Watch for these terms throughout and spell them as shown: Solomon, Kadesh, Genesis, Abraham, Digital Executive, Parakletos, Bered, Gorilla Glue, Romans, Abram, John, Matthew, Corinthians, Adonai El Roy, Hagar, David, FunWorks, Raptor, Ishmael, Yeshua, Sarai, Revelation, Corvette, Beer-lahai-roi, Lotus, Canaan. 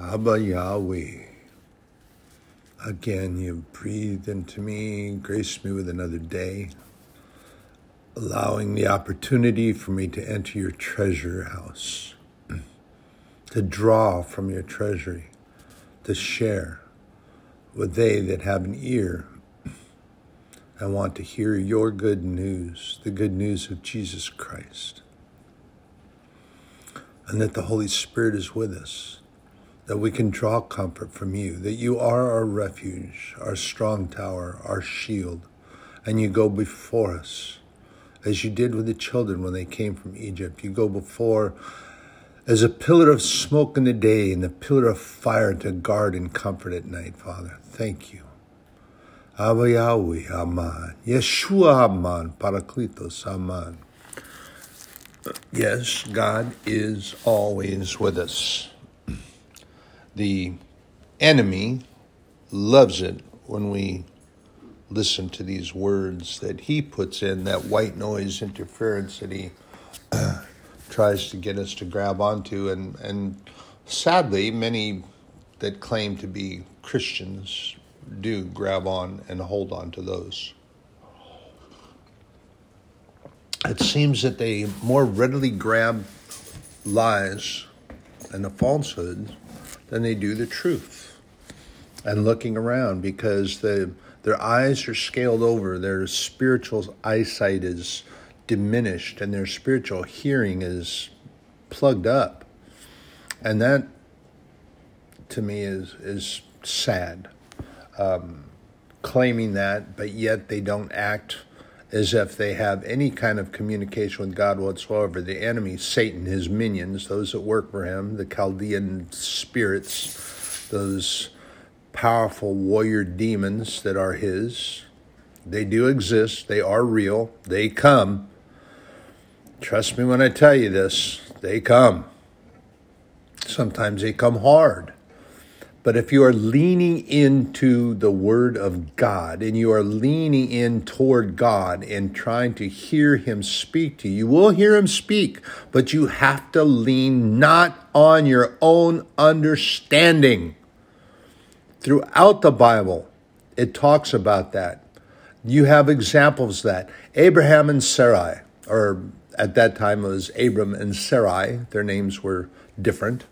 Abba Yahweh. Again, you breathed into me, graced me with another day, allowing the opportunity for me to enter your treasure house, to draw from your treasury, to share with they that have an ear. I want to hear your good news, the good news of Jesus Christ, and that the Holy Spirit is with us, that we can draw comfort from you, that you are our refuge, our strong tower, our shield, and you go before us, as you did with the children when they came from Egypt. You go before as a pillar of smoke in the day and a pillar of fire to guard and comfort at night, Father. Thank you. Abba Yahweh, Amen. Yeshua, Amen. Parakletos, Amen. Yes, God is always with us. The enemy loves it when we listen to these words that he puts in, that white noise interference that he tries to get us to grab onto. And sadly, many that claim to be Christians do grab on and hold on to those. It seems that they more readily grab lies and the falsehood than they do the truth. And looking around, because their eyes are scaled over, their spiritual eyesight is diminished, and their spiritual hearing is plugged up. And that, to me, is sad. Claiming that, but yet they don't act as if they have any kind of communication with God whatsoever. The enemy, Satan, his minions, those that work for him, the Chaldean spirits, those powerful warrior demons that are his, they do exist, they are real, they come. Trust me when I tell you this, they come. Sometimes they come hard. But if you are leaning into the Word of God and you are leaning in toward God and trying to hear Him speak to you, you will hear Him speak, but you have to lean not on your own understanding. Throughout the Bible, it talks about that. You have examples of that. Abraham and Sarai, or at that time it was Abram and Sarai, their names were different.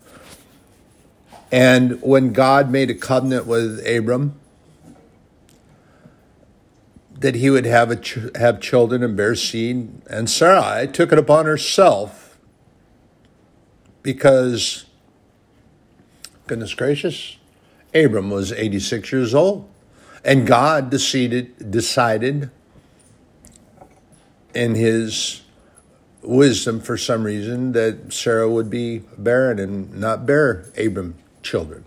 And when God made a covenant with Abram that he would have children and bear seed, and Sarai took it upon herself because, goodness gracious, Abram was 86 years old. And God decided in his wisdom, for some reason, that Sarah would be barren and not bear Abram children.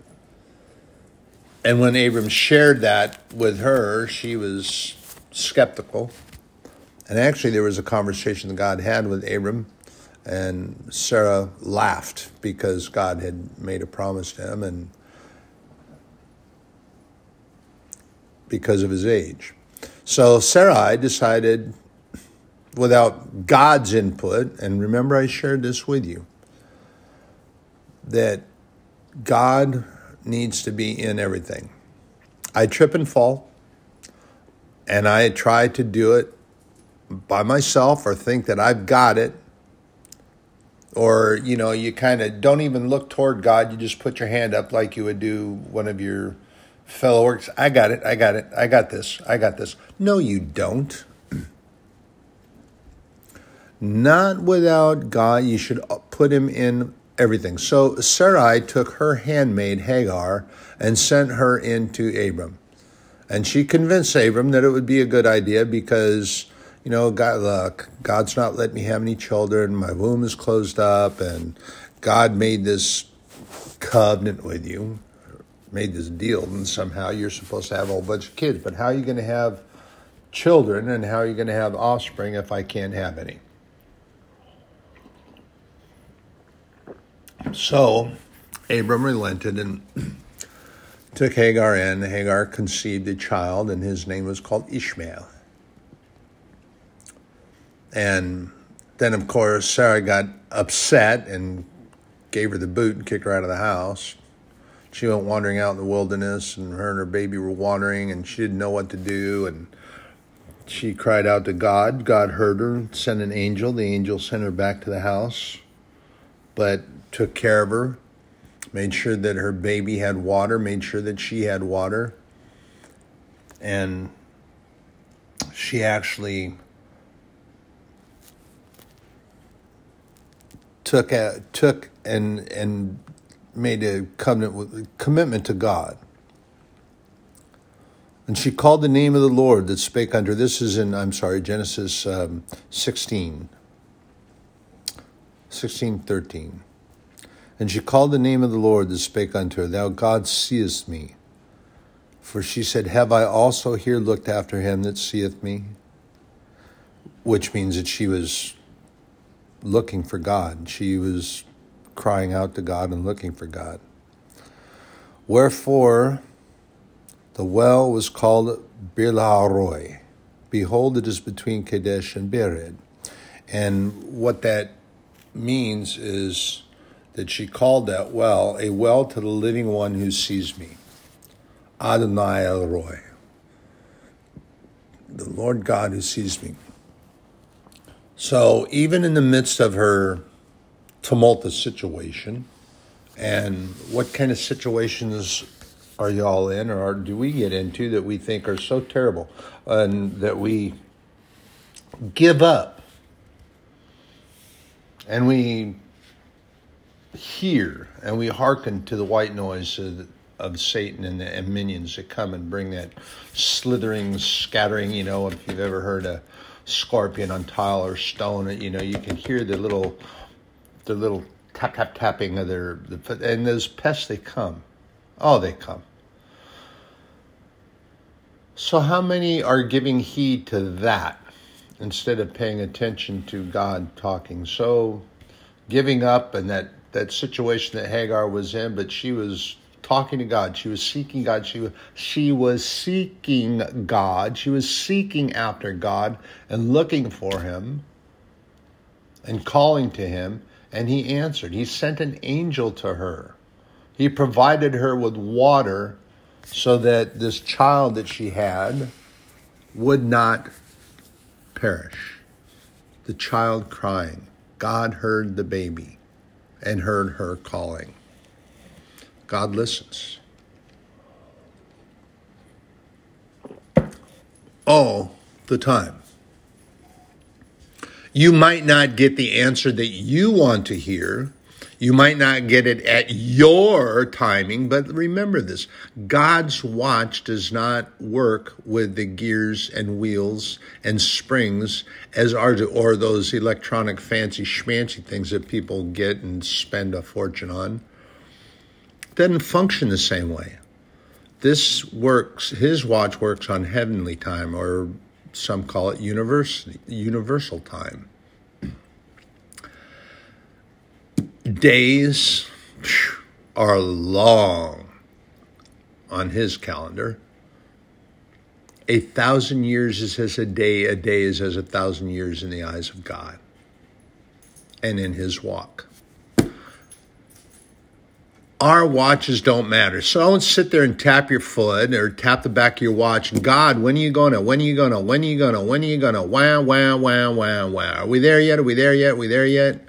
And when Abram shared that with her, she was skeptical. And actually, there was a conversation that God had with Abram, and Sarah laughed because God had made a promise to him, and because of his age. So Sarai decided, without God's input, and remember I shared this with you, that God needs to be in everything. I trip and fall, and I try to do it by myself or think that I've got it. Or, you know, you kind of don't even look toward God. You just put your hand up like you would do one of your fellow works. I got it. I got this. No, you don't. Not without God. You should put him in everything. So Sarai took her handmaid Hagar and sent her into Abram. And she convinced Abram that it would be a good idea because, you know, God's not letting me have any children. My womb is closed up. And God made this covenant with you, made this deal. And somehow you're supposed to have a whole bunch of kids. But how are you going to have children and how are you going to have offspring if I can't have any? So Abram relented and took Hagar in. Hagar conceived a child, and his name was called Ishmael. And then, of course, Sarah got upset and gave her the boot and kicked her out of the house. she went wandering out in the wilderness, and her and her baby were wandering, and she didn't know what to do, and she cried out to God. God heard her, sent an angel. The angel sent her back to the house, but took care of her, made sure that her baby had water, made sure that she had water. And she actually took and made a commitment to God. And she called the name of the Lord that spake unto her. This is in, Genesis 16:13. And she called the name of the Lord that spake unto her, Thou God seest me. For she said, Have I also here looked after him that seeth me? Which means that she was looking for God. She was crying out to God and looking for God. Wherefore, the well was called Beer-lahai-roi. Behold, it is between Kadesh and Bered. And what that means is that she called that well a well to the living one who sees me. Adonai El Roy, the Lord God who sees me. So even in the midst of her tumultuous situation, and what kind of situations are y'all in, or do we get into that we think are so terrible, and that we give up, and we hear, and we hearken to the white noise of Satan and the minions that come and bring that slithering, scattering, if you've ever heard a scorpion on tile or stone, you can hear the little tapping of their foot. And those pests, they come. Oh, they come. So how many are giving heed to that instead of paying attention to God talking? So giving up, and that situation that Hagar was in, but she was talking to God. She was seeking God. She was seeking God. She was seeking after God and looking for him and calling to him. And he answered. He sent an angel to her. He provided her with water so that this child that she had would not perish. The child crying. God heard the baby and heard her calling. God listens. All the time. You might not get the answer that you want to hear. You might not get it at your timing, but remember this. God's watch does not work with the gears and wheels and springs as ours, or those electronic fancy schmancy things that people get and spend a fortune on. Doesn't function the same way. His watch works on heavenly time, or some call it universal time. Days are long on his calendar. 1,000 years is as a day. A day is as 1,000 years in the eyes of God and in his walk. Our watches don't matter. So don't sit there and tap your foot or tap the back of your watch. God, when are you going to? When are you going to? When are you going to? When are you going to? Wow. Are we there yet? Are we there yet? Are we there yet?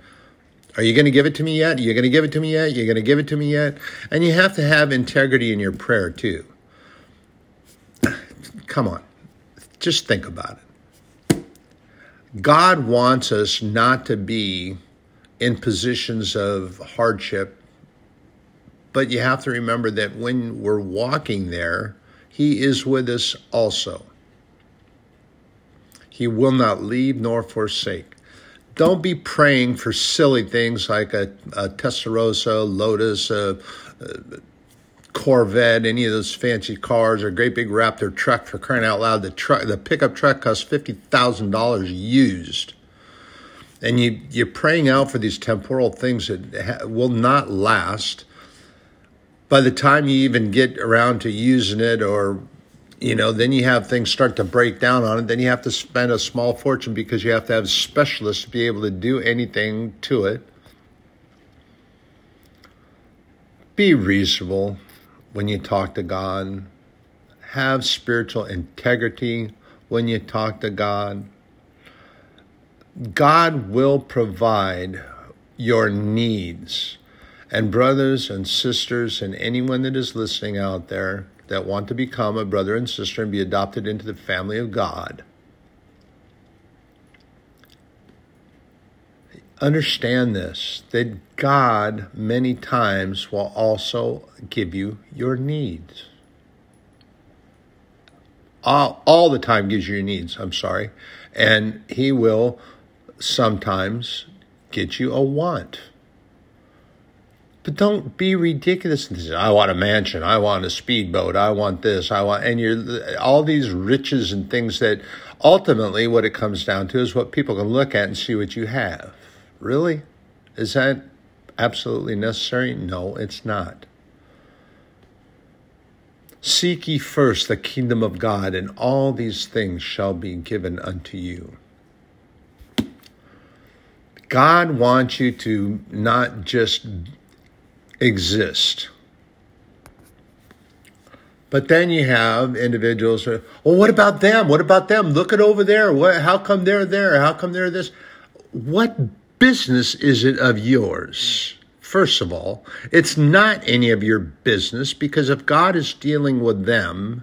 Are you going to give it to me yet? You're going to give it to me yet? You're going to give it to me yet? And you have to have integrity in your prayer too. Come on. Just think about it. God wants us not to be in positions of hardship. But you have to remember that when we're walking there, he is with us also. He will not leave nor forsake. Don't be praying for silly things like a Testarossa, Lotus, a Corvette, any of those fancy cars, or a great big Raptor truck, for crying out loud. The pickup truck costs $50,000 used. And you're praying out for these temporal things that will not last. By the time you even get around to using it, or, then you have things start to break down on it. Then you have to spend a small fortune because you have to have specialists to be able to do anything to it. Be reasonable. when you talk to God. Have spiritual integrity when you talk to God. God will provide your needs. And brothers and sisters and anyone that is listening out there that want to become a brother and sister and be adopted into the family of God, understand this, that God many times will also give you your needs. All the time gives you your needs, And he will sometimes get you a want. But don't be ridiculous. I want a mansion. I want a speedboat. I want this. And you're all these riches and things that ultimately what it comes down to is what people can look at and see what you have. Really? Is that absolutely necessary? No, it's not. Seek ye first the kingdom of God, and all these things shall be given unto you. God wants you to not just exist. But then you have individuals who are, well, what about them? What about them? Look at over there. How come they're there? How come they're this? What business is it of yours? First of all, it's not any of your business, because if God is dealing with them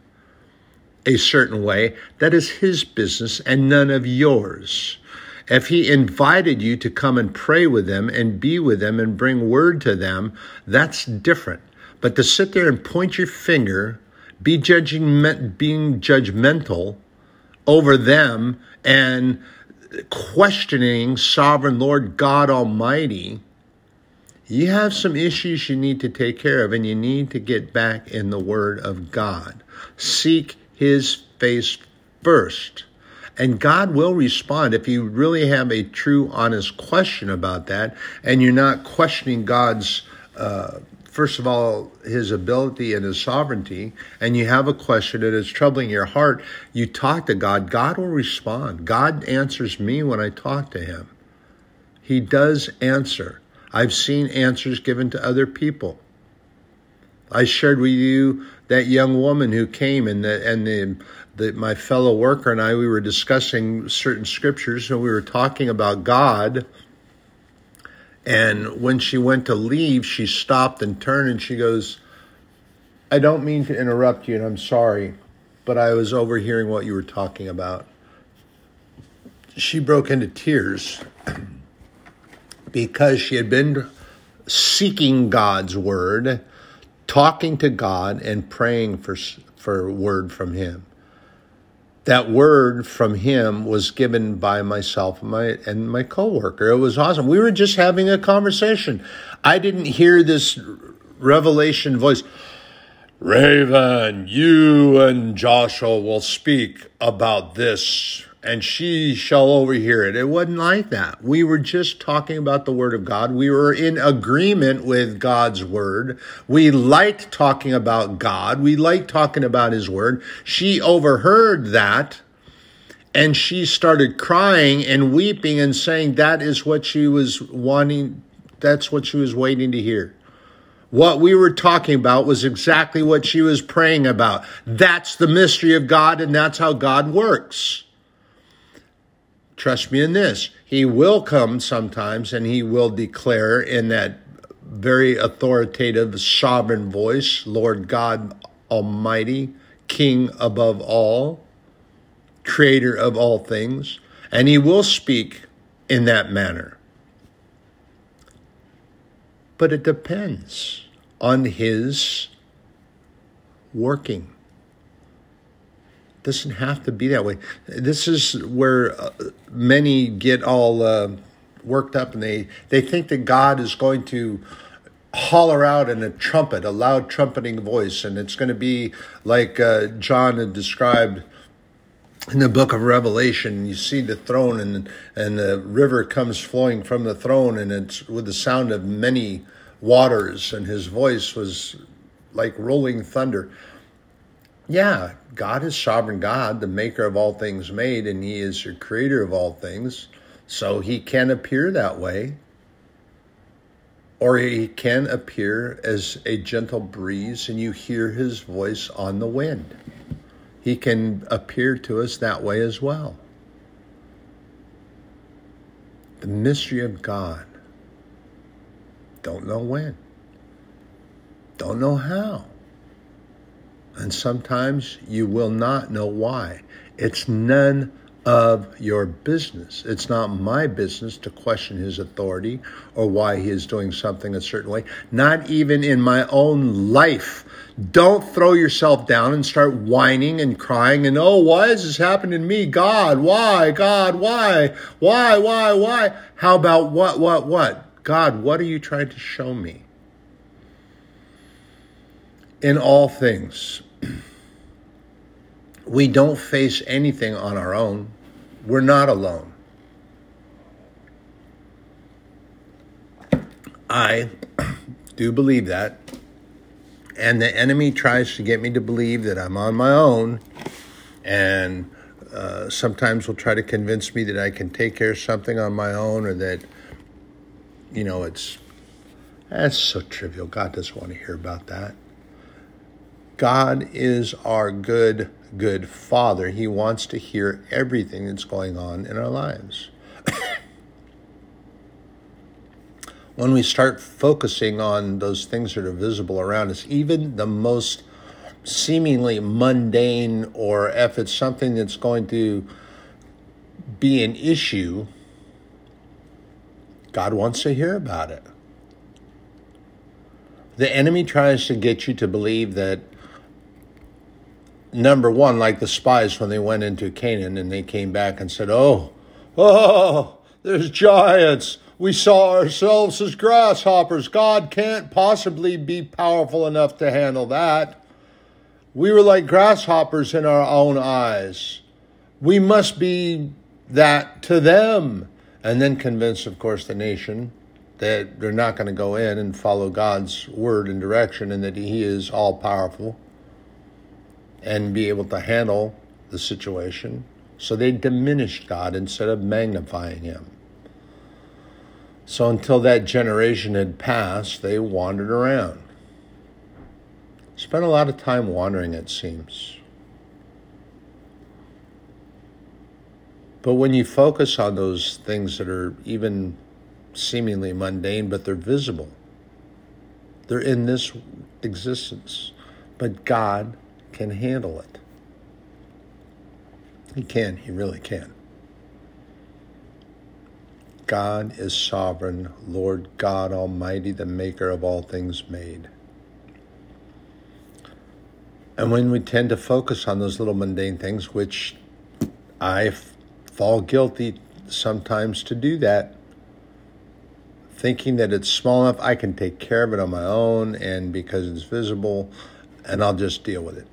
a certain way, that is his business and none of yours. If he invited you to come and pray with them and be with them and bring word to them, that's different. But to sit there and point your finger, be being judgmental over them and questioning sovereign Lord God Almighty, you have some issues you need to take care of, and you need to get back in the Word of God. Seek his face first, and God will respond if you really have a true, honest question about that, and you're not questioning God's, first of all, his ability and his sovereignty, and you have a question that is troubling your heart. You talk to God. God will respond. God answers me when I talk to him. He does answer. I've seen answers given to other people. I shared with you that young woman who came, and my fellow worker and I, we were discussing certain scriptures, and we were talking about God. And when she went to leave, she stopped and turned, and she goes, I don't mean to interrupt you, and I'm sorry, but I was overhearing what you were talking about. She broke into tears. Because she had been seeking God's word, talking to God, and praying for word from him. That word from him was given by myself and my coworker. It was awesome. We were just having a conversation. I didn't hear this revelation voice, Raven, you and Joshua will speak about this, and she shall overhear it. It wasn't like that. We were just talking about the word of God. We were in agreement with God's word. We liked talking about God. We liked talking about his word. She overheard that, and she started crying and weeping and saying that is what she was wanting. That's what she was waiting to hear. What we were talking about was exactly what she was praying about. That's the mystery of God, and that's how God works. Trust me in this. He will come sometimes, and he will declare in that very authoritative, sovereign voice, Lord God Almighty, King above all, creator of all things, and he will speak in that manner. But it depends on his working. Doesn't have to be that way. This is where many get all worked up, and they think that God is going to holler out in a trumpet, a loud trumpeting voice, and it's going to be like John had described in the book of Revelation. You see the throne, and the river comes flowing from the throne, and it's with the sound of many waters, and his voice was like rolling thunder. Yeah, God is sovereign God, the maker of all things made, and he is your creator of all things, so he can appear that way. Or he can appear as a gentle breeze and you hear his voice on the wind. He can appear to us that way as well. The mystery of God. Don't know when. Don't know how. And sometimes you will not know why. It's none of your business. It's not my business to question his authority or why he is doing something a certain way. Not even in my own life. Don't throw yourself down and start whining and crying and, oh, why is this happening to me? God, why? God, why? Why? How about what? God, what are you trying to show me? In all things, we don't face anything on our own. We're not alone. I do believe that. And the enemy tries to get me to believe that I'm on my own, and sometimes will try to convince me that I can take care of something on my own, or that, you know, that's so trivial. God doesn't want to hear about that. God is our good Father. He wants to hear everything that's going on in our lives. When we start focusing on those things that are visible around us, even the most seemingly mundane, or if it's something that's going to be an issue, God wants to hear about it. The enemy tries to get you to believe that, number one, like the spies when they went into Canaan and they came back and said, oh, there's giants. We saw ourselves as grasshoppers. God can't possibly be powerful enough to handle that. We were like grasshoppers in our own eyes. We must be that to them. And then convince, of course, the nation that they're not going to go in and follow God's word and direction, and that he is all powerful and be able to handle the situation. So they diminished God instead of magnifying him. So until that generation had passed, they wandered around. Spent a lot of time wandering, it seems. But when you focus on those things that are even seemingly mundane, but they're visible, they're in this existence, but God can handle it. He really can. God is sovereign, Lord God Almighty, the maker of all things made. And when we tend to focus on those little mundane things, which I fall guilty sometimes to do that, thinking that it's small enough, I can take care of it on my own, and because it's visible, and I'll just deal with it.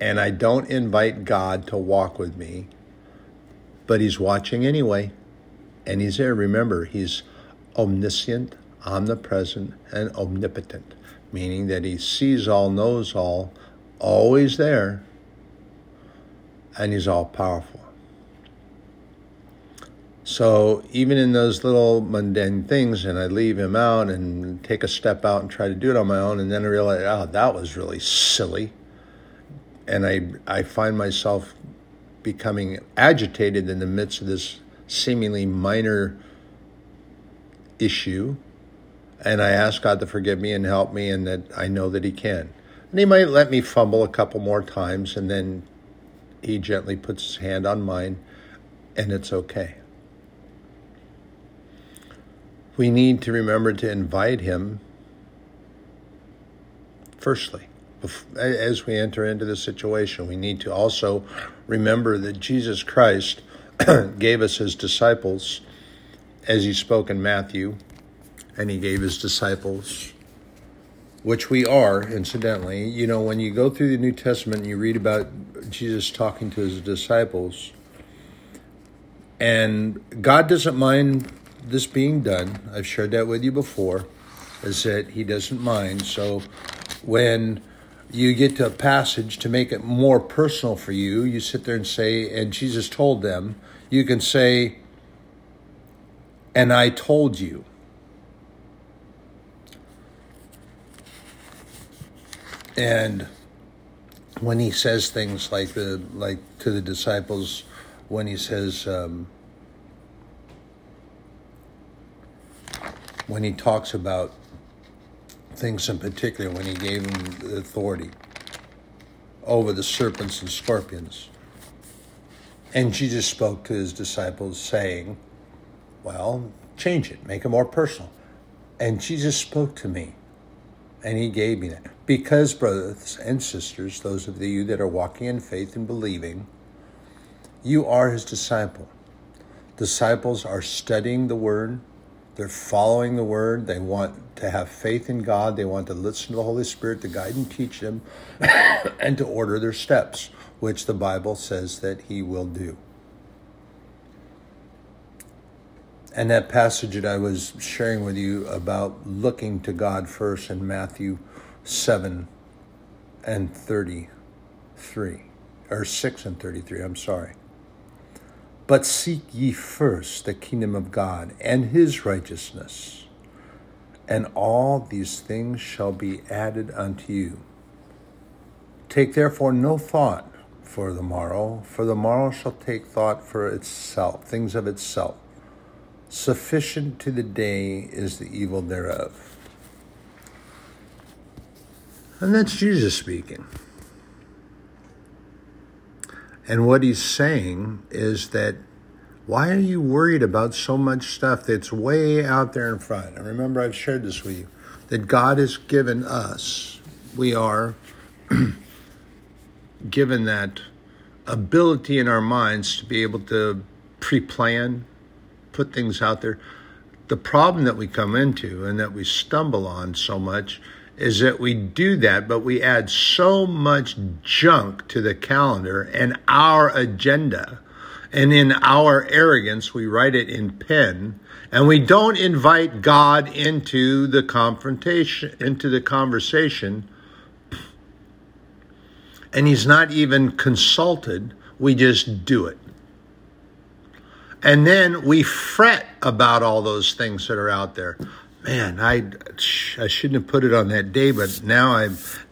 And I don't invite God to walk with me, but he's watching anyway, and he's there. Remember, he's omniscient, omnipresent, and omnipotent, meaning that he sees all, knows all, always there, and he's all-powerful. So even in those little mundane things, and I leave him out and take a step out and try to do it on my own, and then I realize, oh, that was really silly. And I find myself becoming agitated in the midst of this seemingly minor issue. And I ask God to forgive me and help me, and that I know that he can. And he might let me fumble a couple more times, and then he gently puts his hand on mine, and it's okay. We need to remember to invite him firstly. As we enter into the situation, we need to also remember that Jesus Christ gave us his disciples as he spoke in Matthew, and he gave his disciples, which we are, incidentally. You know, when you go through the New Testament and you read about Jesus talking to his disciples, and God doesn't mind this being done. I've shared that with you before, is that he doesn't mind. So when you get to a passage, to make it more personal for you, you sit there and say, and Jesus told them, you can say, and I told you. And when he says things like to the disciples, when he says, when he talks about things in particular, when he gave them the authority over the serpents and scorpions. And Jesus spoke to his disciples saying, well, change it, make it more personal. And Jesus spoke to me, and he gave me that. Because, brothers and sisters, those of you that are walking in faith and believing, you are his disciple. Disciples are studying the word. They're following the word. They want to have faith in God. They want to listen to the Holy Spirit to guide and teach them and to order their steps, which the Bible says that he will do. And that passage that I was sharing with you about looking to God first in Matthew 7 and 33, or 6 and 33, I'm sorry. But seek ye first the kingdom of God and his righteousness, and all these things shall be added unto you. Take therefore no thought for the morrow, for the morrow shall take thought for itself, things of itself. Sufficient to the day is the evil thereof. And that's Jesus speaking. And what he's saying is that, why are you worried about so much stuff that's way out there in front? And remember, I've shared this with you, that God has given us, we are given that ability in our minds to be able to pre-plan, put things out there. The problem that we come into and that we stumble on so much is that we do that, but we add so much junk to the calendar and our agenda. And in our arrogance, we write it in pen, and we don't invite God into the confrontation, into the conversation. And he's not even consulted. We just do it. And then we fret about all those things that are out there. Man, I shouldn't have put it on that day, but now I've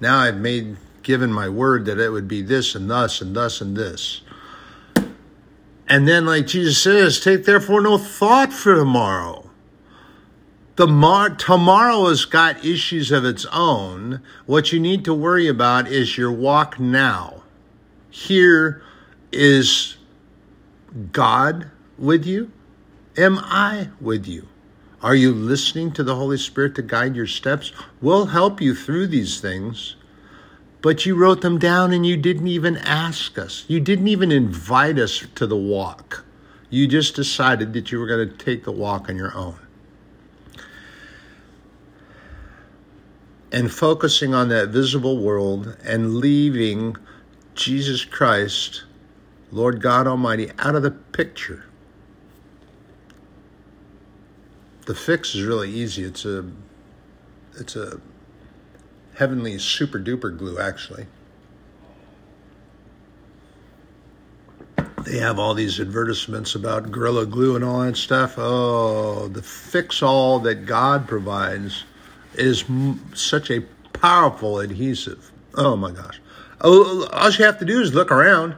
given my word that it would be this and thus and thus and this. And then, like Jesus says, take therefore no thought for tomorrow. Tomorrow has got issues of its own. What you need to worry about is your walk now. Here is God with you? Am I with you? Are you listening to the Holy Spirit to guide your steps? We'll help you through these things, but you wrote them down and you didn't even ask us. You didn't even invite us to the walk. You just decided that you were going to take the walk on your own. And focusing on that visible world and leaving Jesus Christ, Lord God Almighty, out of the picture. The fix is really easy. It's a heavenly super duper glue, actually. They have all these advertisements about Gorilla Glue and all that stuff. Oh, the fix all that God provides is such a powerful adhesive. Oh my gosh. All you have to do is look around.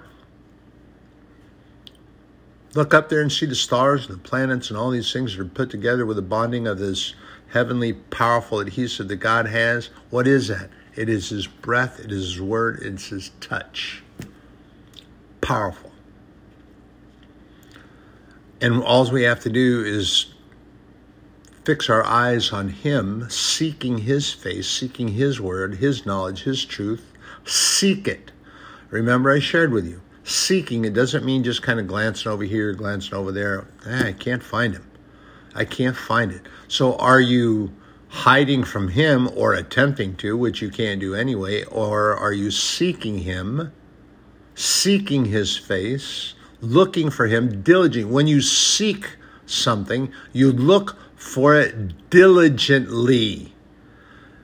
Look up there and see the stars and the planets and all these things that are put together with the bonding of this heavenly, powerful adhesive that God has. What is that? It is his breath. It is his word. It's his touch. Powerful. And all we have to do is fix our eyes on him, seeking his face, seeking his word, his knowledge, his truth. Seek it. Remember, I shared with you. Seeking, it doesn't mean just kind of glancing over here, glancing over there. I can't find him. I can't find it. So are you hiding from him or attempting to, which you can't do anyway, or are you seeking him, seeking his face, looking for him, diligent? When you seek something, you look for it diligently.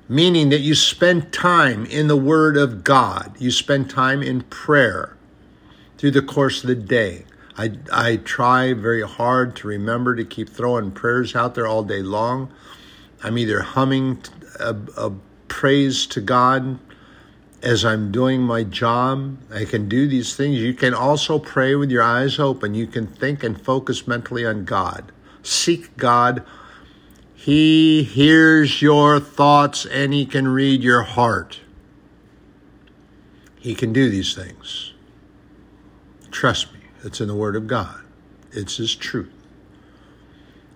Meaning that you spend time in the Word of God. You spend time in prayer. Through the course of the day, I try very hard to remember to keep throwing prayers out there all day long. I'm either humming a praise to God as I'm doing my job, I can do these things. You can also pray with your eyes open. You can think and focus mentally on God. Seek God. He hears your thoughts and he can read your heart. He can do these things. Trust me, it's in the Word of God. It's his truth.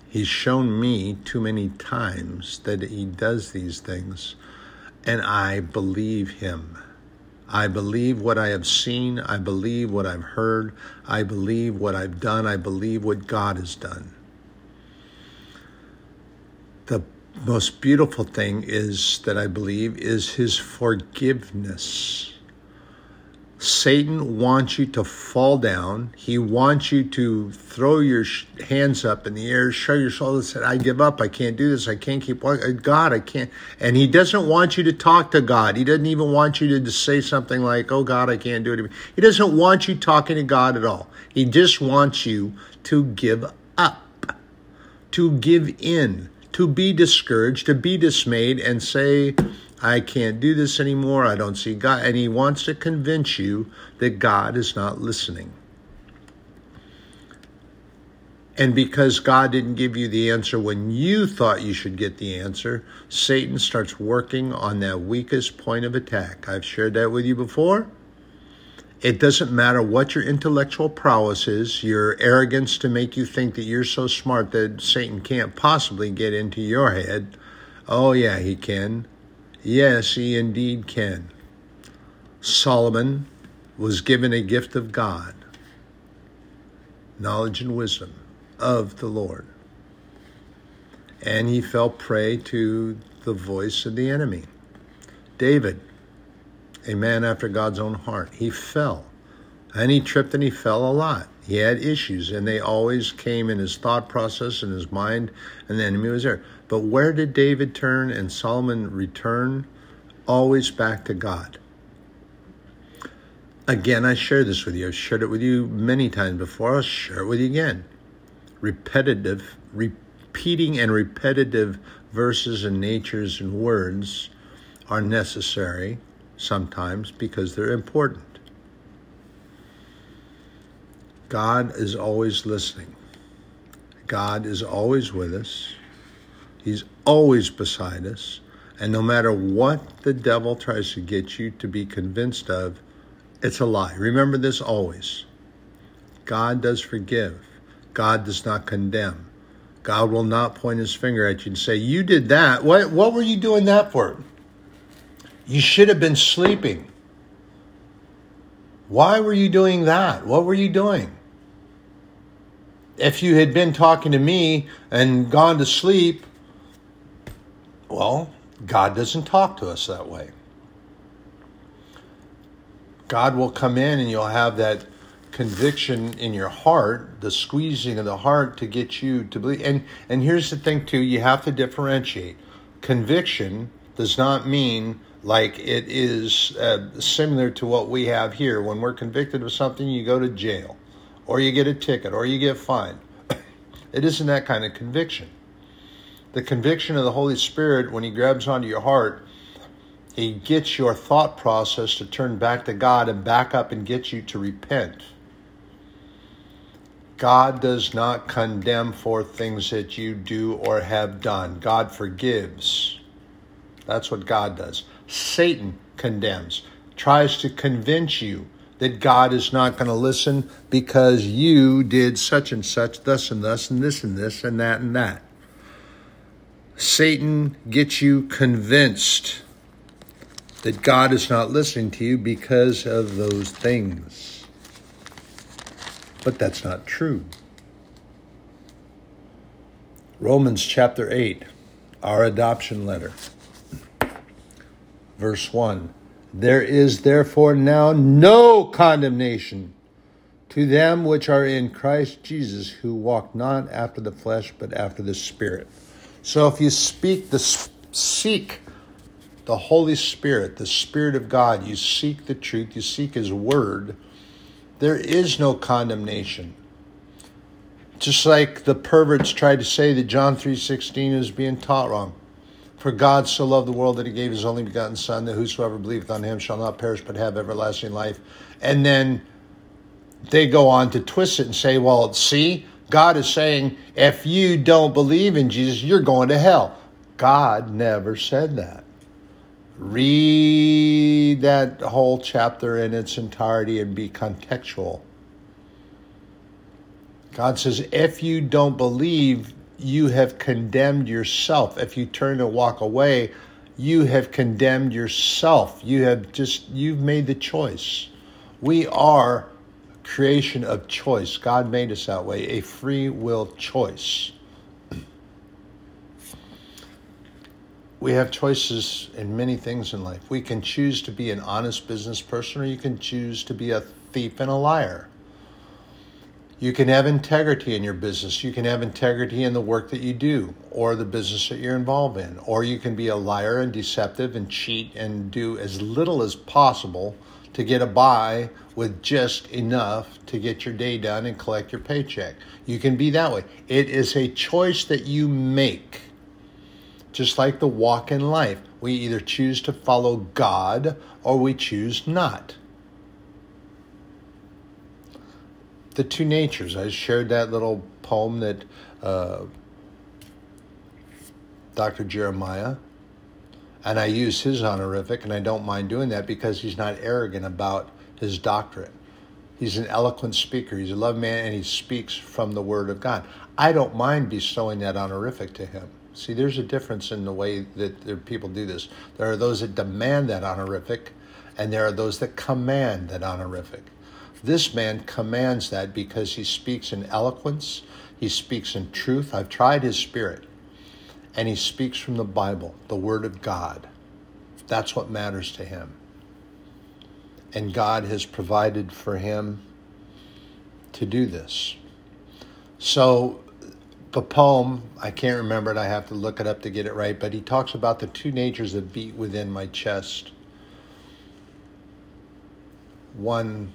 He's shown me too many times that he does these things. And I believe him. I believe what I have seen. I believe what I've heard. I believe what I've done. I believe what God has done. The most beautiful thing is that I believe is his forgiveness. Satan wants you to fall down. He wants you to throw your hands up in the air, show your shoulders, and say, I give up. I can't do this. I can't keep walking. God, I can't. And he doesn't want you to talk to God. He doesn't even want you to say something like, oh, God, I can't do it. He doesn't want you talking to God at all. He just wants you to give up, to give in, to be discouraged, to be dismayed, and say, I can't do this anymore. I don't see God. And he wants to convince you that God is not listening. And because God didn't give you the answer when you thought you should get the answer, Satan starts working on that weakest point of attack. I've shared that with you before. It doesn't matter what your intellectual prowess is, your arrogance to make you think that you're so smart that Satan can't possibly get into your head. Oh, yeah, he can. Yes, he indeed can. Solomon was given a gift of God, knowledge and wisdom of the Lord. And he fell prey to the voice of the enemy. David, a man after God's own heart, he fell. And he tripped and he fell a lot. He had issues, and they always came in his thought process and his mind, and the enemy was there. But where did David turn and Solomon return? Always back to God. Again, I share this with you. I've shared it with you many times before. I'll share it with you again. Repeating and repetitive verses and natures and words are necessary sometimes because they're important. God is always listening. God is always with us. He's always beside us. And no matter what the devil tries to get you to be convinced of, it's a lie. Remember this always. God does forgive. God does not condemn. God will not point his finger at you and say, you did that. What were you doing that for? You should have been sleeping. Why were you doing that? What were you doing? If you had been talking to me and gone to sleep, well, God doesn't talk to us that way. God will come in and you'll have that conviction in your heart, the squeezing of the heart to get you to believe. And here's the thing, too, you have to differentiate. Conviction does not mean like it is similar to what we have here. When we're convicted of something, you go to jail or you get a ticket or you get fined. It isn't that kind of conviction. The conviction of the Holy Spirit, when he grabs onto your heart, he gets your thought process to turn back to God and back up and get you to repent. God does not condemn for things that you do or have done. God forgives. That's what God does. Satan condemns, tries to convince you that God is not going to listen because you did such and such, thus and thus, and this and this, and that and that. Satan gets you convinced that God is not listening to you because of those things. But that's not true. Romans chapter 8, our adoption letter. Verse 1, there is therefore now no condemnation to them which are in Christ Jesus, who walk not after the flesh, but after the Spirit. So if you seek the Holy Spirit, the Spirit of God, you seek the truth, you seek his word, there is no condemnation. Just like the perverts tried to say that John 3:16 is being taught wrong. For God so loved the world that he gave his only begotten Son, that whosoever believeth on him shall not perish but have everlasting life. And then they go on to twist it and say, well, see, God is saying, if you don't believe in Jesus, you're going to hell. God never said that. Read that whole chapter in its entirety and be contextual. God says, if you don't believe, you have condemned yourself. If you turn and walk away, you have condemned yourself. You've made the choice. We are a creation of choice. God made us that way, a free will choice. We have choices in many things in life. We can choose to be an honest business person, or you can choose to be a thief and a liar. You can have integrity in your business. You can have integrity in the work that you do or the business that you're involved in. Or you can be a liar and deceptive and cheat and do as little as possible to get by with just enough to get your day done and collect your paycheck. You can be that way. It is a choice that you make. Just like the walk in life. We either choose to follow God or we choose not. The two natures. I shared that little poem that Dr. Jeremiah, and I use his honorific, and I don't mind doing that because he's not arrogant about his doctrine. He's an eloquent speaker. He's a loved man, and he speaks from the Word of God. I don't mind bestowing that honorific to him. See, there's a difference in the way that people do this. There are those that demand that honorific, and there are those that command that honorific. This man commands that because he speaks in eloquence. He speaks in truth. I've tried his spirit. And he speaks from the Bible, the Word of God. That's what matters to him. And God has provided for him to do this. So the poem, I can't remember it. I have to look it up to get it right. But he talks about the two natures that beat within my chest. One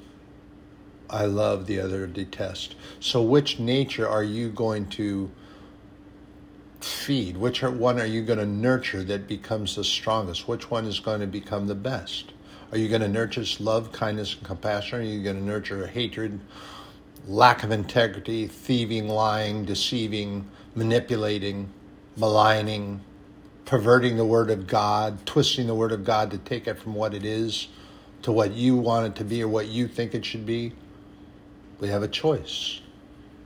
I love, the other detest. So which nature are you going to feed? Which one are you going to nurture that becomes the strongest? Which one is going to become the best? Are you going to nurture love, kindness, and compassion? Are you going to nurture hatred, lack of integrity, thieving, lying, deceiving, manipulating, maligning, perverting the Word of God, twisting the Word of God to take it from what it is to what you want it to be or what you think it should be? We have a choice.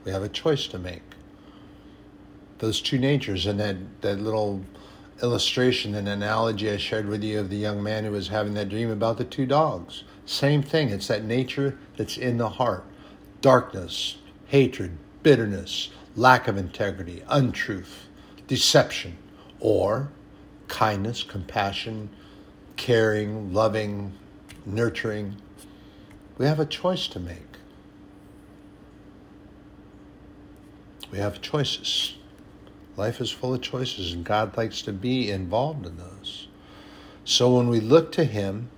We have a choice to make. Those two natures, and that little illustration and analogy I shared with you of the young man who was having that dream about the two dogs. Same thing. It's that nature that's in the heart. Darkness, hatred, bitterness, lack of integrity, untruth, deception, or kindness, compassion, caring, loving, nurturing. We have a choice to make. We have choices. Life is full of choices, and God likes to be involved in those. So when we look to Him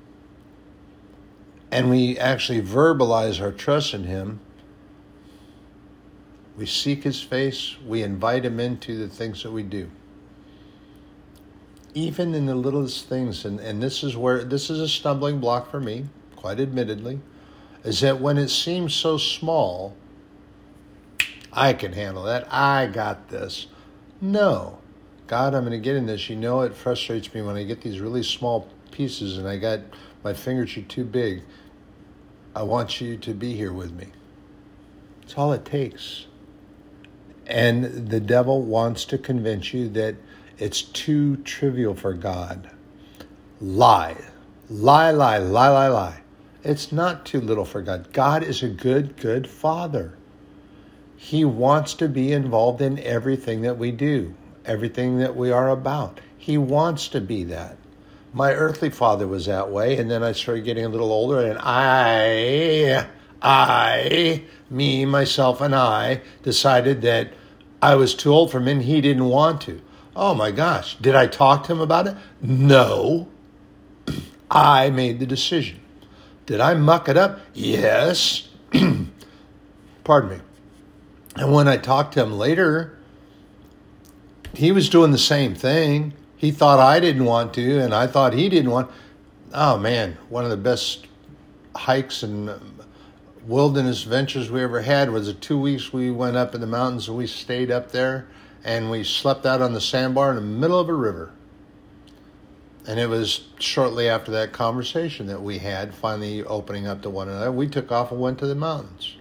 and we actually verbalize our trust in Him, we seek His face, we invite Him into the things that we do. Even in the littlest things, and this is a stumbling block for me, quite admittedly, is that when it seems so small, I can handle that. I got this. No. God, I'm going to get in this. You know, it frustrates me when I get these really small pieces and I got my fingers are too big. I want you to be here with me. That's all it takes. And the devil wants to convince you that it's too trivial for God. Lie. Lie, lie, lie, lie, lie. It's not too little for God. God is a good, good Father. He wants to be involved in everything that we do, everything that we are about. He wants to be that. My earthly father was that way, and then I started getting a little older, and I decided that I was too old for him, and he didn't want to. Oh my gosh, did I talk to him about it? No. I made the decision. Did I muck it up? Yes. Pardon me. And when I talked to him later, he was doing the same thing. He thought I didn't want to, and I thought he didn't want. Oh, man, one of the best hikes and wilderness ventures we ever had was the 2 weeks we went up in the mountains. We stayed up there, and we slept out on the sandbar in the middle of a river. And it was shortly after that conversation that we had, finally opening up to one another. We took off and went to the mountains.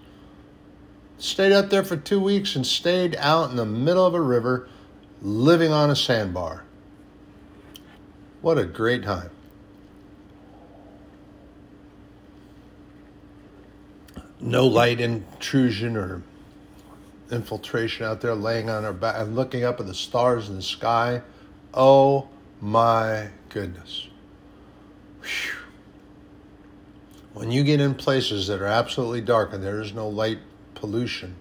Stayed up there for 2 weeks and stayed out in the middle of a river, living on a sandbar. What a great time. No light intrusion or infiltration out there, laying on our back and looking up at the stars in the sky. Oh, my goodness. Whew. When you get in places that are absolutely dark and there is no light pollution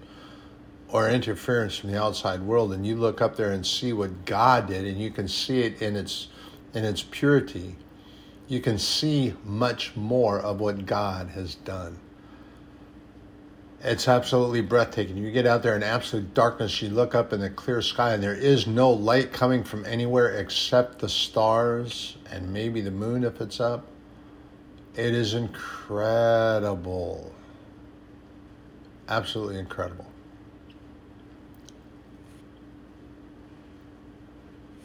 or interference from the outside world, and you look up there and see what God did, and you can see it in its purity, you can see much more of what God has done. It's absolutely breathtaking. You get out there in absolute darkness, you look up in the clear sky, and there is no light coming from anywhere except the stars and maybe the moon if it's up. It is incredible. Absolutely incredible.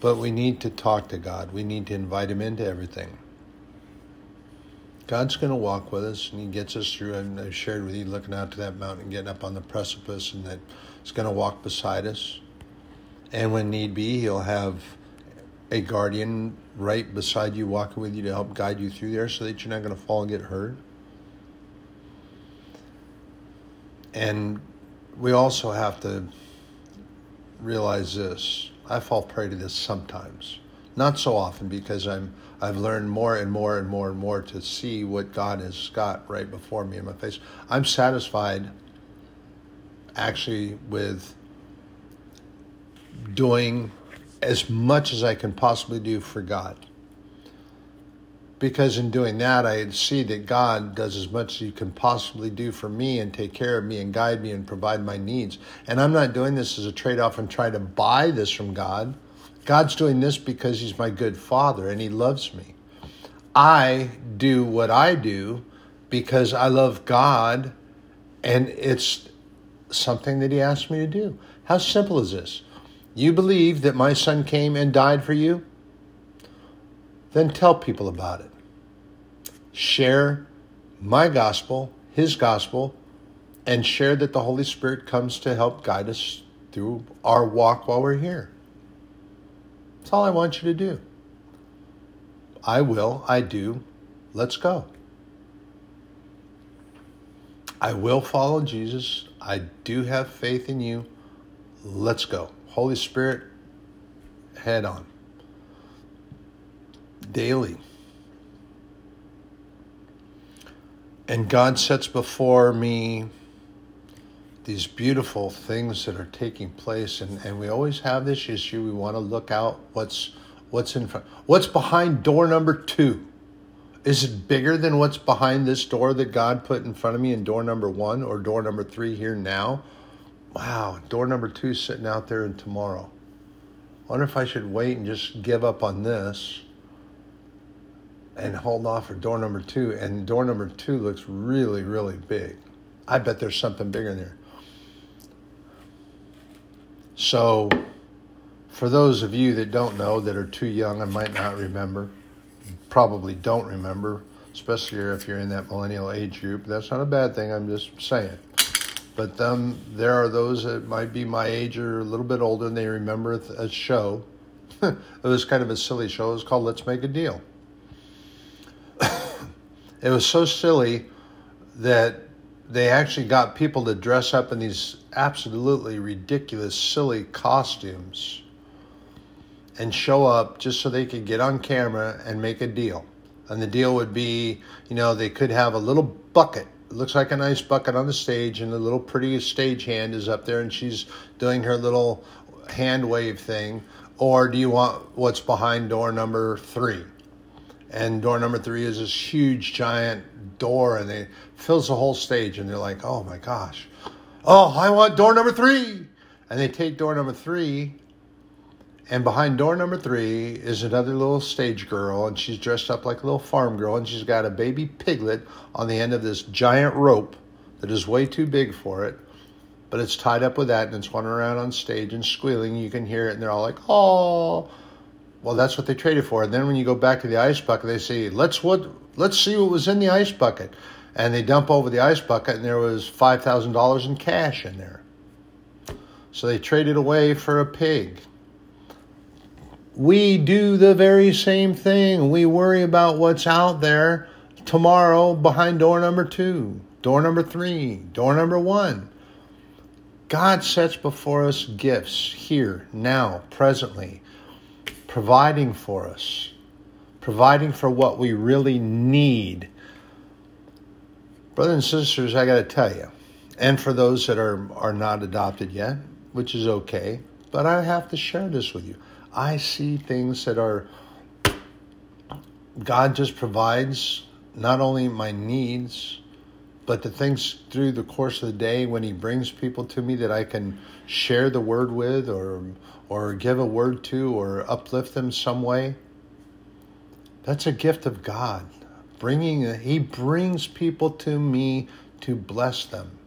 But we need to talk to God. We need to invite Him into everything. God's going to walk with us, and He gets us through. And I shared with you looking out to that mountain, getting up on the precipice, and that He's going to walk beside us. And when need be, He'll have a guardian right beside you, walking with you to help guide you through there so that you're not going to fall and get hurt. And we also have to realize this. I fall prey to this sometimes. Not so often, because I've learned more and more and more and more to see what God has got right before me in my face. I'm satisfied actually with doing as much as I can possibly do for God. Because in doing that, I see that God does as much as He can possibly do for me and take care of me and guide me and provide my needs. And I'm not doing this as a trade-off and trying to buy this from God. God's doing this because He's my good Father and He loves me. I do what I do because I love God, and it's something that He asked me to do. How simple is this? You believe that my Son came and died for you? Then tell people about it. Share my gospel, His gospel, and share that the Holy Spirit comes to help guide us through our walk while we're here. That's all I want you to do. I will. I do. Let's go. I will follow Jesus. I do have faith in you. Let's go. Holy Spirit, head on. Daily. And God sets before me these beautiful things that are taking place, and we always have this issue. We want to look out what's in front. What's behind door number 2? Is it bigger than what's behind this door that God put in front of me in door number 1 or door number 3 here now? Wow, door number 2 sitting out there and tomorrow. I wonder if I should wait and just give up on this and hold off for door number 2. And door number 2 looks really, really big. I bet there's something bigger in there. So, for those of you that don't know, that are too young and might not remember, probably don't remember, especially if you're in that millennial age group. That's not a bad thing, I'm just saying. But there are those that might be my age or a little bit older, and they remember a show. It was kind of a silly show. It was called Let's Make a Deal. It was so silly that they actually got people to dress up in these absolutely ridiculous, silly costumes and show up just so they could get on camera and make a deal. And the deal would be, they could have a little bucket. It looks like an ice bucket on the stage, and the little pretty stagehand is up there, and she's doing her little hand wave thing. Or do you want what's behind door number 3? And door number 3 is this huge, giant door, and it fills the whole stage. And they're like, oh, my gosh. Oh, I want door number 3. And they take door number 3, And behind door number 3 is another little stage girl, and she's dressed up like a little farm girl, and she's got a baby piglet on the end of this giant rope that is way too big for it, but it's tied up with that, and it's wandering around on stage and squealing. You can hear it, and they're all like, oh. Well, that's what they traded for. And then when you go back to the ice bucket, they say, let's see what was in the ice bucket. And they dump over the ice bucket, and there was $5,000 in cash in there. So they traded away for a pig. We do the very same thing. We worry about what's out there tomorrow behind door number 2, door number 3, door number 1. God sets before us gifts here, now, presently, providing for us, providing for what we really need. Brothers and sisters, I got to tell you, and for those that are not adopted yet, which is okay, but I have to share this with you. I see things that are, God just provides not only my needs, but the things through the course of the day when he brings people to me that I can share the word with or give a word to or uplift them some way. That's a gift of God. He brings people to me to bless them.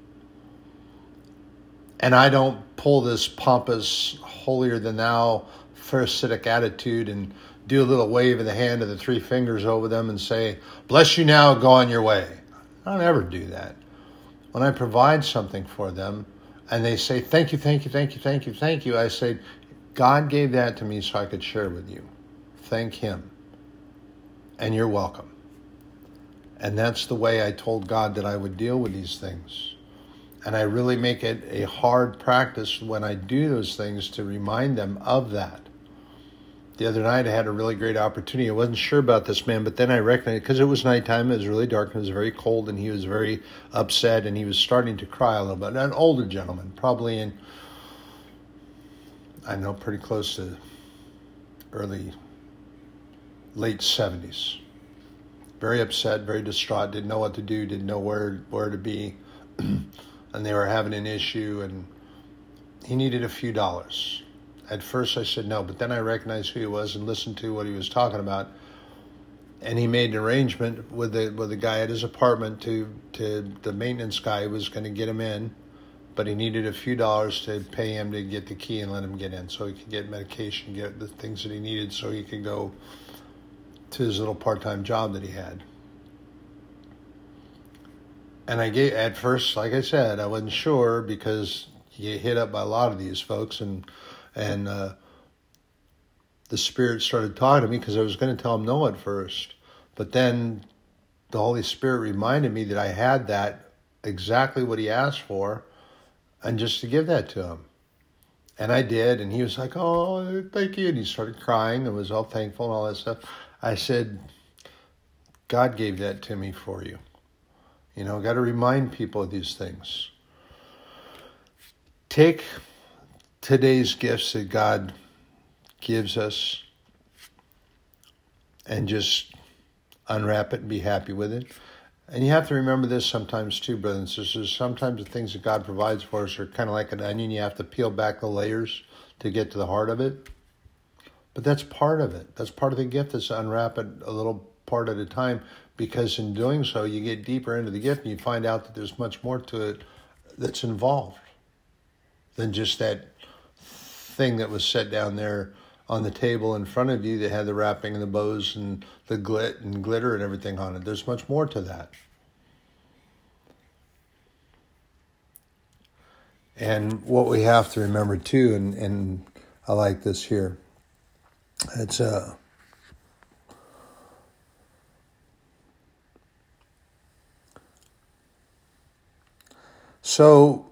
And I don't pull this pompous, holier-than-thou Pharisaic attitude and do a little wave of the hand of the 3 fingers over them and say, bless you now, go on your way. I don't ever do that. When I provide something for them and they say, thank you, thank you, thank you, thank you, thank you, I say, God gave that to me so I could share with you. Thank him. And you're welcome. And that's the way I told God that I would deal with these things. And I really make it a hard practice when I do those things to remind them of that. The other night, I had a really great opportunity. I wasn't sure about this man, but then I recognized, because it was nighttime, it was really dark, and it was very cold, and he was very upset, and he was starting to cry a little bit. An older gentleman, probably in, I know, pretty close to late 70s. Very upset, very distraught, didn't know what to do, didn't know where to be, and they were having an issue, and he needed a few dollars. At first I said no, but then I recognized who he was and listened to what he was talking about. And he made an arrangement with the guy at his apartment to the maintenance guy who was going to get him in, but he needed a few dollars to pay him to get the key and let him get in so he could get medication, get the things that he needed so he could go to his little part-time job that he had. And at first, like I said, I wasn't sure because you get hit up by a lot of these folks and the Spirit started talking to me because I was going to tell him no at first. But then the Holy Spirit reminded me that I had that, exactly what he asked for, and just to give that to him. And I did, and he was like, oh, thank you. And he started crying and was all thankful and all that stuff. I said, God gave that to me for you. You know, got to remind people of these things. Take today's gifts that God gives us and just unwrap it and be happy with it. And you have to remember this sometimes too, brothers and sisters. Sometimes the things that God provides for us are kind of like an onion. You have to peel back the layers to get to the heart of it. But that's part of it. That's part of the gift is to unwrap it a little part at a time, because in doing so, you get deeper into the gift and you find out that there's much more to it that's involved than just that thing that was set down there on the table in front of you that had the wrapping and the bows and the glitter and everything on it. There's much more to that. And what we have to remember too, and I like this here, it's so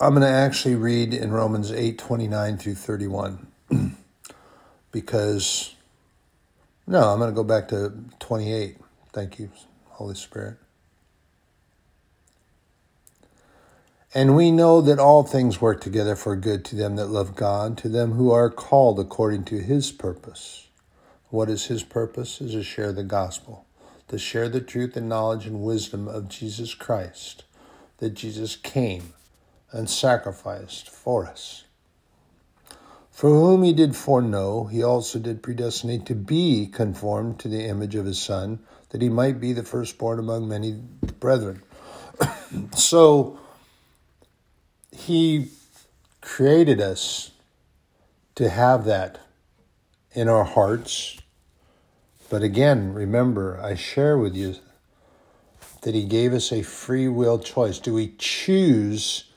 I'm going to actually read in Romans 8:29 through 31 because, no, I'm going to go back to 28. Thank you, Holy Spirit. And we know that all things work together for good to them that love God, to them who are called according to his purpose. What is his purpose? Is to share the gospel, to share the truth and knowledge and wisdom of Jesus Christ, that Jesus came and sacrificed for us. For whom he did foreknow, he also did predestinate to be conformed to the image of his Son, that he might be the firstborn among many brethren. So he created us to have that in our hearts. But again, remember, I share with you that he gave us a free will choice. Do we choose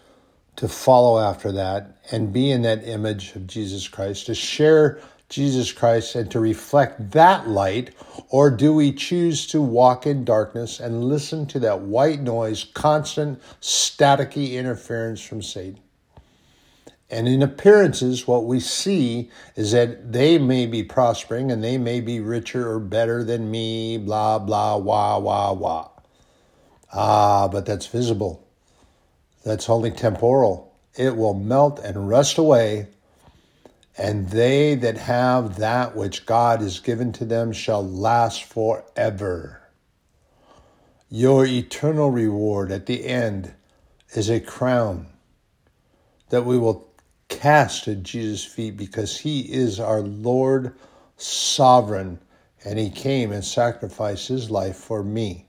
to follow after that and be in that image of Jesus Christ, to share Jesus Christ and to reflect that light? Or do we choose to walk in darkness and listen to that white noise, constant, staticky interference from Satan? And in appearances, what we see is that they may be prospering and they may be richer or better than me, blah, blah, wah, wah, wah. Ah, but that's visible. That's only temporal. It will melt and rust away. And they that have that which God has given to them shall last forever. Your eternal reward at the end is a crown that we will cast at Jesus' feet, because he is our Lord sovereign, and he came and sacrificed his life for me.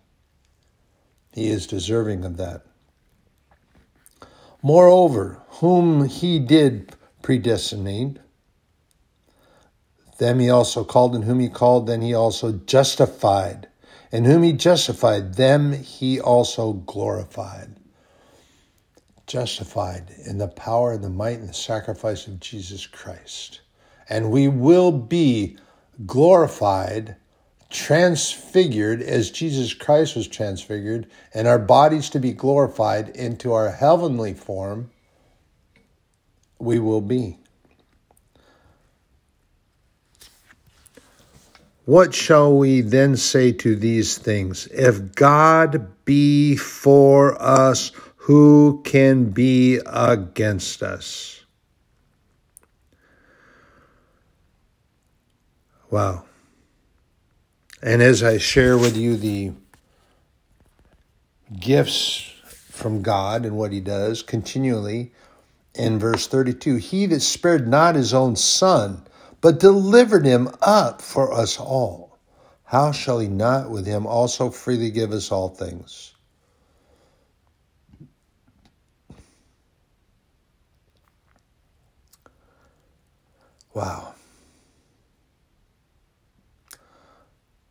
He is deserving of that. Moreover, whom he did predestinate, them he also called, and whom he called, then he also justified, and whom he justified, them he also glorified. Justified in the power and the might and the sacrifice of Jesus Christ. And we will be glorified, transfigured as Jesus Christ was transfigured, and our bodies to be glorified into our heavenly form, we will be. What shall we then say to these things? If God be for us, who can be against us? Wow. And as I share with you the gifts from God and what he does continually, in verse 32, he that spared not his own son, but delivered him up for us all, how shall he not with him also freely give us all things? Wow.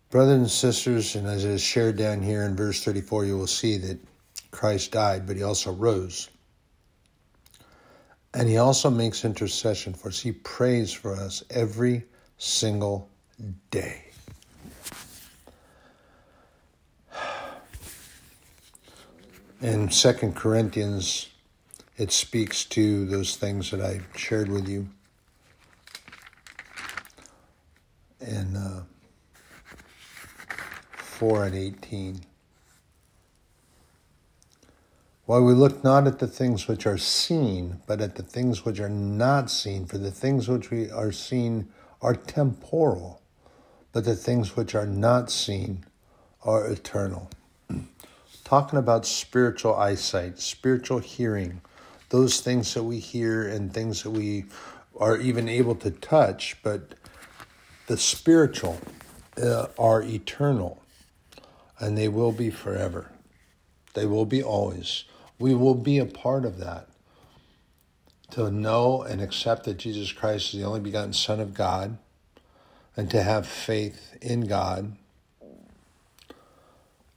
Brothers and sisters, and as it is shared down here in verse 34, you will see that Christ died, but he also rose. And he also makes intercession for us. He prays for us every single day. In 2 Corinthians, it speaks to those things that I shared with you. And 4:18. Why we look not at the things which are seen, but at the things which are not seen. For the things which we are seen are temporal, but the things which are not seen are eternal. Talking about spiritual eyesight, spiritual hearing, those things that we hear and things that we are even able to touch, but the spiritual are eternal, and they will be forever. They will be always. We will be a part of that. To know and accept that Jesus Christ is the only begotten Son of God, and to have faith in God.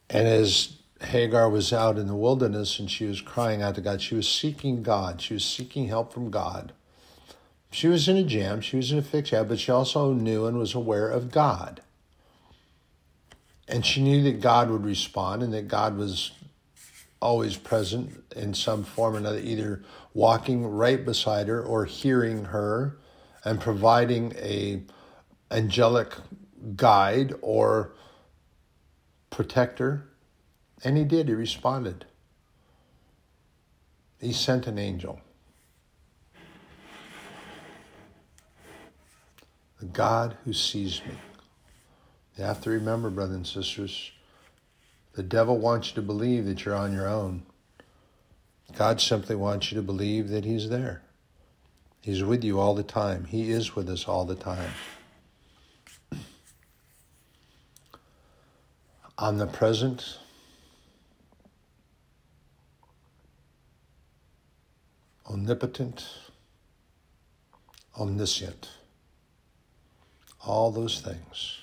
And as Hagar was out in the wilderness and she was crying out to God, she was seeking God. She was seeking help from God. She was in a jam, she was in a fix, but she also knew and was aware of God. And she knew that God would respond and that God was always present in some form or another, either walking right beside her or hearing her and providing a angelic guide or protector. And he did, he responded. He sent an angel. The God who sees me. You have to remember, brothers and sisters, the devil wants you to believe that you're on your own. God simply wants you to believe that he's there. He's with you all the time. He is with us all the time. Omnipresent. Omnipotent. Omniscient. All those things.